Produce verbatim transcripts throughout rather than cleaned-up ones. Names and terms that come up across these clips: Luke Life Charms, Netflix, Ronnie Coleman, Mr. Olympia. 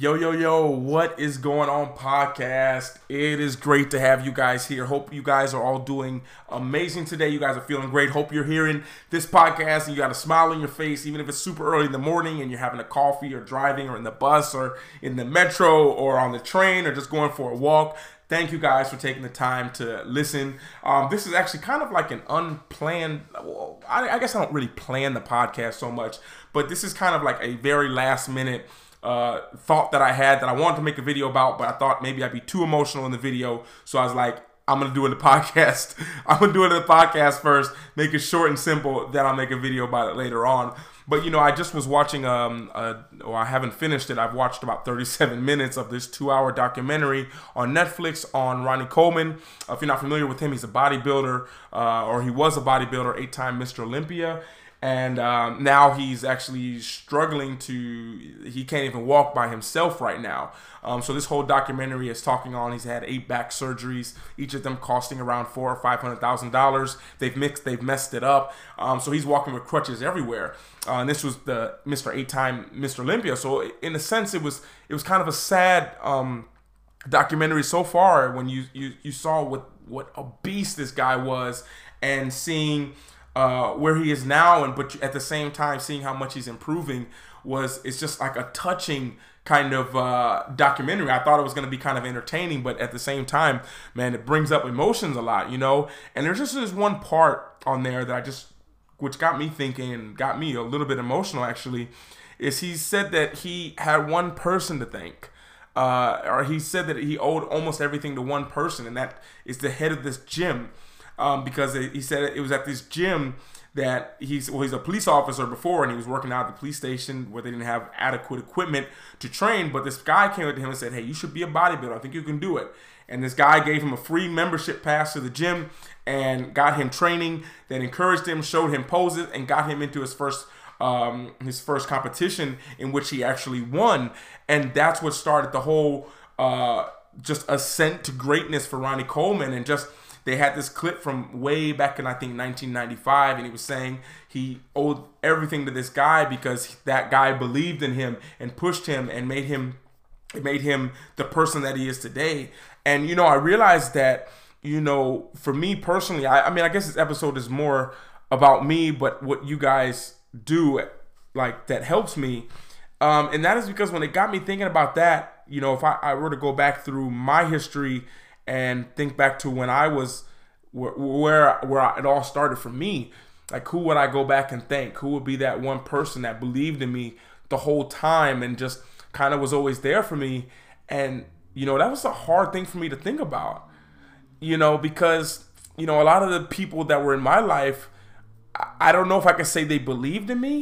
Yo, yo, yo, what is going on, podcast? It is great to have you guys here. Hope you guys are all doing amazing today. You guys are feeling great. Hope you're hearing this podcast and you got a smile on your face, even if it's super early in the morning and you're having a coffee or driving or in the bus or in the metro or on the train or just going for a walk. Thank you guys for taking the time to listen. Um, this is actually kind of like an unplanned, I, I guess I don't really plan the podcast so much, but this is kind of like a very last minute Uh, thought that I had that I wanted to make a video about, but I thought maybe I'd be too emotional in the video, so I was like, I'm gonna do it in the podcast. I'm gonna do it in the podcast first, make it short and simple, then I'll make a video about it later on. But you know, I just was watching, um, uh, or I haven't finished it, I've watched about thirty-seven minutes of this two hour documentary on Netflix on Ronnie Coleman. Uh, if you're not familiar with him, he's a bodybuilder, uh, or he was a bodybuilder, eight time Mister Olympia. And um, now he's actually struggling to, he can't even walk by himself right now. Um, so this whole documentary is talking on, he's had eight back surgeries, each of them costing around four or five hundred thousand dollars. They've mixed, they've messed it up. Um, so he's walking with crutches everywhere. Uh, and this was the Mister eight time Mister Olympia. So in a sense, it was, it was kind of a sad um, documentary so far when you, you, you saw what, what a beast this guy was and seeing Uh, where he is now, and but at the same time seeing how much he's improving was it's just like a touching kind of uh, documentary. I thought it was going to be kind of entertaining, but at the same time, man, it brings up emotions a lot, you know. And there's just this one part on there that I just, which got me thinking, got me a little bit emotional actually, is he said that he had one person to thank. Uh, or he said that he owed almost everything to one person, and that is the head of this gym. Um, because he said it was at this gym that he's, well, he's a police officer before, and he was working out at the police station where they didn't have adequate equipment to train. But this guy came up to him and said, hey, you should be a bodybuilder. I think you can do it. And this guy gave him a free membership pass to the gym and got him training, that encouraged him, showed him poses, and got him into his first um, his first competition, in which he actually won. And that's what started the whole uh, just ascent to greatness for Ronnie Coleman. And just, they had this clip from way back in, I think, nineteen ninety-five, and he was saying he owed everything to this guy because that guy believed in him and pushed him and made him, it made him the person that he is today. And, you know, I realized that, you know, for me personally, I, I mean, I guess this episode is more about me, but what you guys do, like, that helps me. Um, and that is because when it got me thinking about that, you know, if I, I were to go back through my history and think back to when I was, where where, where I, it all started for me. Like, who would I go back and thank? Who would be that one person that believed in me the whole time and just kind of was always there for me? And, you know, that was a hard thing for me to think about, you know, because, you know, a lot of the people that were in my life, I don't know if I could say they believed in me.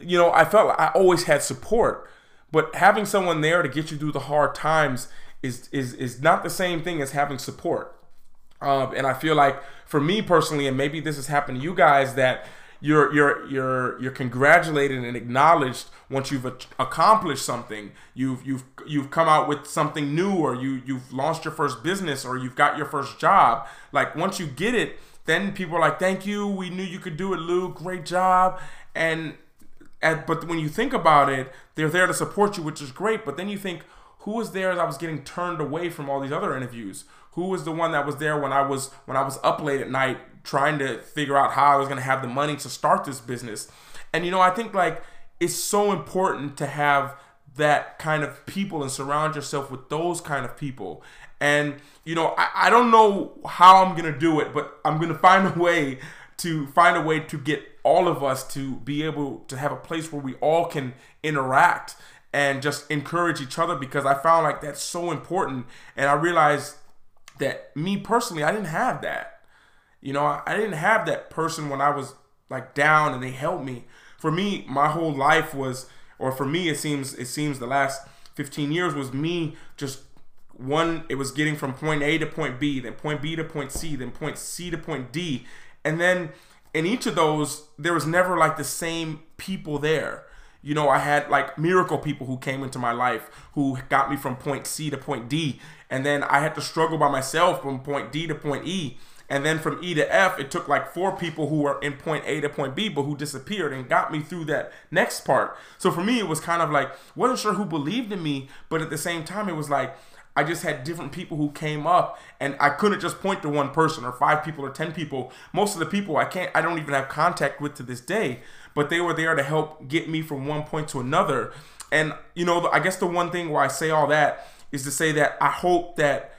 You know, I felt like I always had support, but having someone there to get you through the hard times Is, is is not the same thing as having support. Um, and I feel like for me personally, and maybe this has happened to you guys, that you're you're you're you're congratulated and acknowledged once you've accomplished something. You've you've you've come out with something new, or you you've launched your first business, or you've got your first job. Like, once you get it, then people are like, "Thank you. We knew you could do it, Luke. Great job." And at, but when you think about it, they're there to support you, which is great. But then you think, who was there as I was getting turned away from all these other interviews? Who was the one that was there when I was when I was up late at night trying to figure out how I was going to have the money to start this business? And, you know, I think, like, it's so important to have that kind of people and surround yourself with those kind of people. And, you know, I, I don't know how I'm going to do it, but I'm going to find a way to find a way to get all of us to be able to have a place where we all can interact and just encourage each other, because I found like that's so important. And I realized that me personally, I didn't have that. You know, I, I didn't have that person when I was like down and they helped me. For me, my whole life was, or for me, it seems, it seems the last fifteen years was me just one, it was getting from point A to point B, then point B to point C, then point C to point D. And then in each of those, there was never like the same people there. You know, I had like miracle people who came into my life who got me from point C to point D. And then I had to struggle by myself from point D to point E. And then from E to F, it took like four people who were in point A to point B, but who disappeared and got me through that next part. So for me, it was kind of like, wasn't sure who believed in me, but at the same time, it was like, I just had different people who came up, and I couldn't just point to one person or five people or ten people. Most of the people I can't, I don't even have contact with to this day, but they were there to help get me from one point to another. And, you know, I guess the one thing where I say all that is to say that I hope that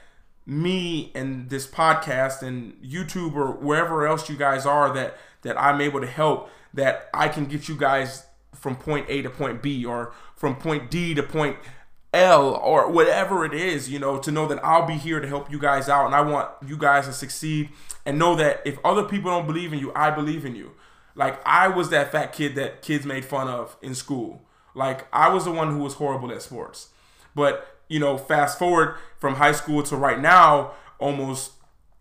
me and this podcast and YouTube or wherever else you guys are that, that I'm able to help, that I can get you guys from point A to point B, or from point D to point L, or whatever it is, you know, to know that I'll be here to help you guys out, and I want you guys to succeed, and know that if other people don't believe in you, I believe in you. Like, I was that fat kid that kids made fun of in school. Like, I was the one who was horrible at sports. But, you know, fast forward from high school to right now, almost,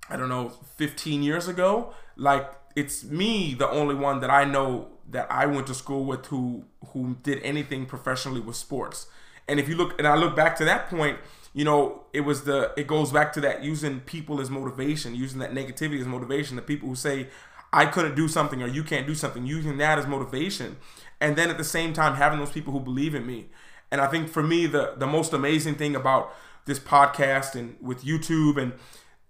I don't know, fifteen years ago, like, it's me, the only one that I know that I went to school with who who did anything professionally with sports. And if you look, and I look back to that point, you know, it was the, it goes back to that using people as motivation, using that negativity as motivation, the people who say, I couldn't do something or you can't do something, using that as motivation. And then at the same time, having those people who believe in me. And I think for me, the, the most amazing thing about this podcast and with YouTube and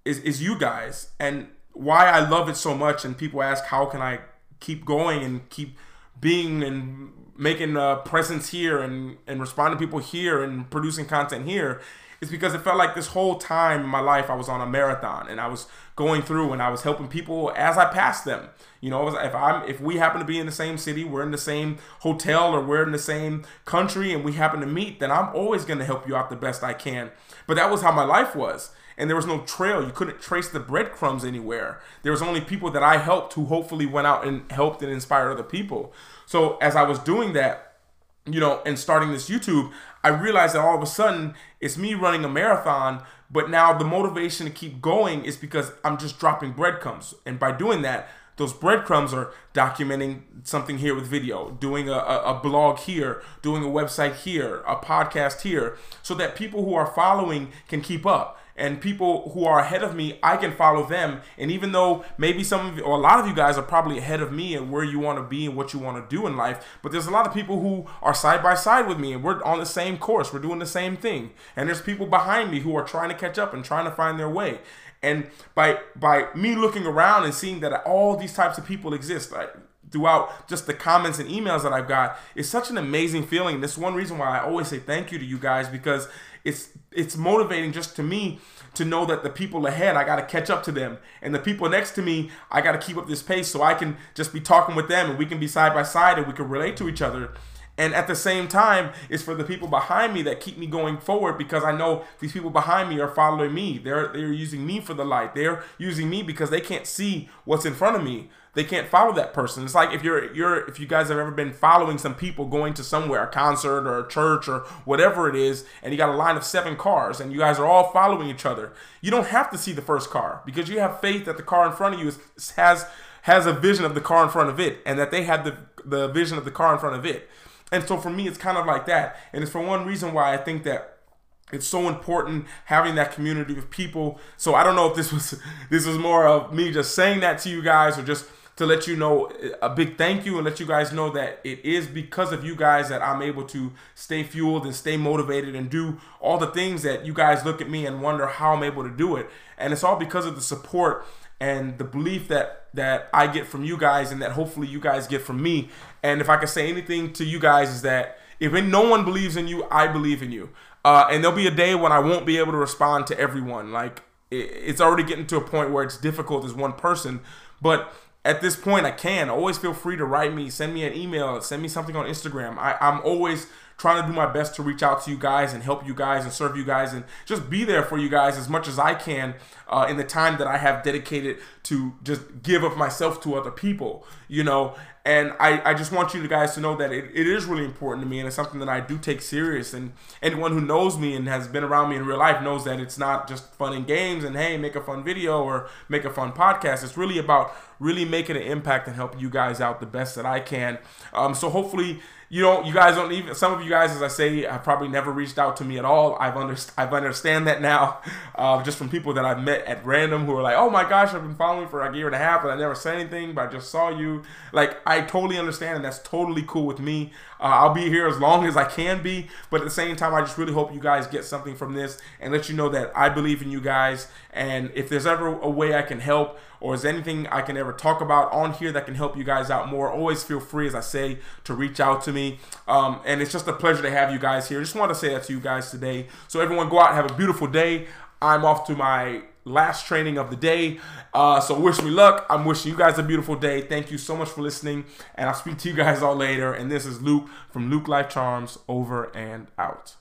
is, is you guys, and why I love it so much. And people ask, how can I keep going and keep being and making a presence here and, and responding to people here and producing content here, is because it felt like this whole time in my life I was on a marathon, and I was going through and I was helping people as I passed them. You know, if I'm if we happen to be in the same city, we're in the same hotel, or we're in the same country and we happen to meet, then I'm always going to help you out the best I can. But that was how my life was. And there was no trail. You couldn't trace the breadcrumbs anywhere. There was only people that I helped who hopefully went out and helped and inspired other people. So as I was doing that, you know, and starting this YouTube, I realized that all of a sudden it's me running a marathon, but now the motivation to keep going is because I'm just dropping breadcrumbs. And by doing that, those breadcrumbs are documenting something here with video, doing a, a, a blog here, doing a website here, a podcast here, so that people who are following can keep up. And people who are ahead of me, I can follow them. And even though maybe some of you, or a lot of you guys are probably ahead of me and where you want to be and what you want to do in life, but there's a lot of people who are side by side with me, and we're on the same course. We're doing the same thing. And there's people behind me who are trying to catch up and trying to find their way. And by by me looking around and seeing that all these types of people exist, like, throughout just the comments and emails that I've got, it's such an amazing feeling. That's one reason why I always say thank you to you guys, because it's it's motivating just to me to know that the people ahead, I got to catch up to them, and the people next to me, I got to keep up this pace so I can just be talking with them and we can be side by side and we can relate to each other. And at the same time, it's for the people behind me that keep me going forward, because I know these people behind me are following me. They're they're using me for the light. They're using me because they can't see what's in front of me. They can't follow that person. It's like if you're you're if you guys have ever been following some people going to somewhere, a concert or a church or whatever it is, and you got a line of seven cars and you guys are all following each other. You don't have to see the first car, because you have faith that the car in front of you is, has has a vision of the car in front of it, and that they have the the vision of the car in front of it. And so for me, it's kind of like that. And it's for one reason why I think that it's so important having that community of people. So I don't know if this was this was more of me just saying that to you guys, or just to let you know a big thank you and let you guys know that it is because of you guys that I'm able to stay fueled and stay motivated and do all the things that you guys look at me and wonder how I'm able to do it. And it's all because of the support and the belief that that I get from you guys, and that hopefully you guys get from me. And if I can say anything to you guys, is that if no one believes in you, I believe in you. Uh, and there'll be a day when I won't be able to respond to everyone. Like, it's already getting to a point where it's difficult as one person. But at this point, I can. Always feel free to write me, send me an email, send me something on Instagram. I, I'm always trying to do my best to reach out to you guys and help you guys and serve you guys and just be there for you guys as much as I can uh, in the time that I have dedicated to just give of myself to other people, you know. And I, I just want you guys to know that it, it is really important to me, and it's something that I do take serious. And anyone who knows me and has been around me in real life knows that it's not just fun and games and, hey, make a fun video or make a fun podcast. It's really about really making an impact and helping you guys out the best that I can. Um, so hopefully, you don't, you guys don't even, some of you guys, as I say, have probably never reached out to me at all. I've under, I've understand that now, uh, just from people that I've met at random who are like, oh my gosh, I've been following you for like a year and a half, but I never said anything, but I just saw you. Like, I totally understand, and that's totally cool with me. Uh, I'll be here as long as I can be, but at the same time, I just really hope you guys get something from this and let you know that I believe in you guys. And if there's ever a way I can help, or is anything I can ever talk about on here that can help you guys out more, always feel free, as I say, to reach out to me. Um, and it's just a pleasure to have you guys here. I just want to say that to you guys today. So everyone go out and have a beautiful day. I'm off to my last training of the day. Uh, so wish me luck. I'm wishing you guys a beautiful day. Thank you so much for listening. And I'll speak to you guys all later. And this is Luke from Luke Life Charms, over and out.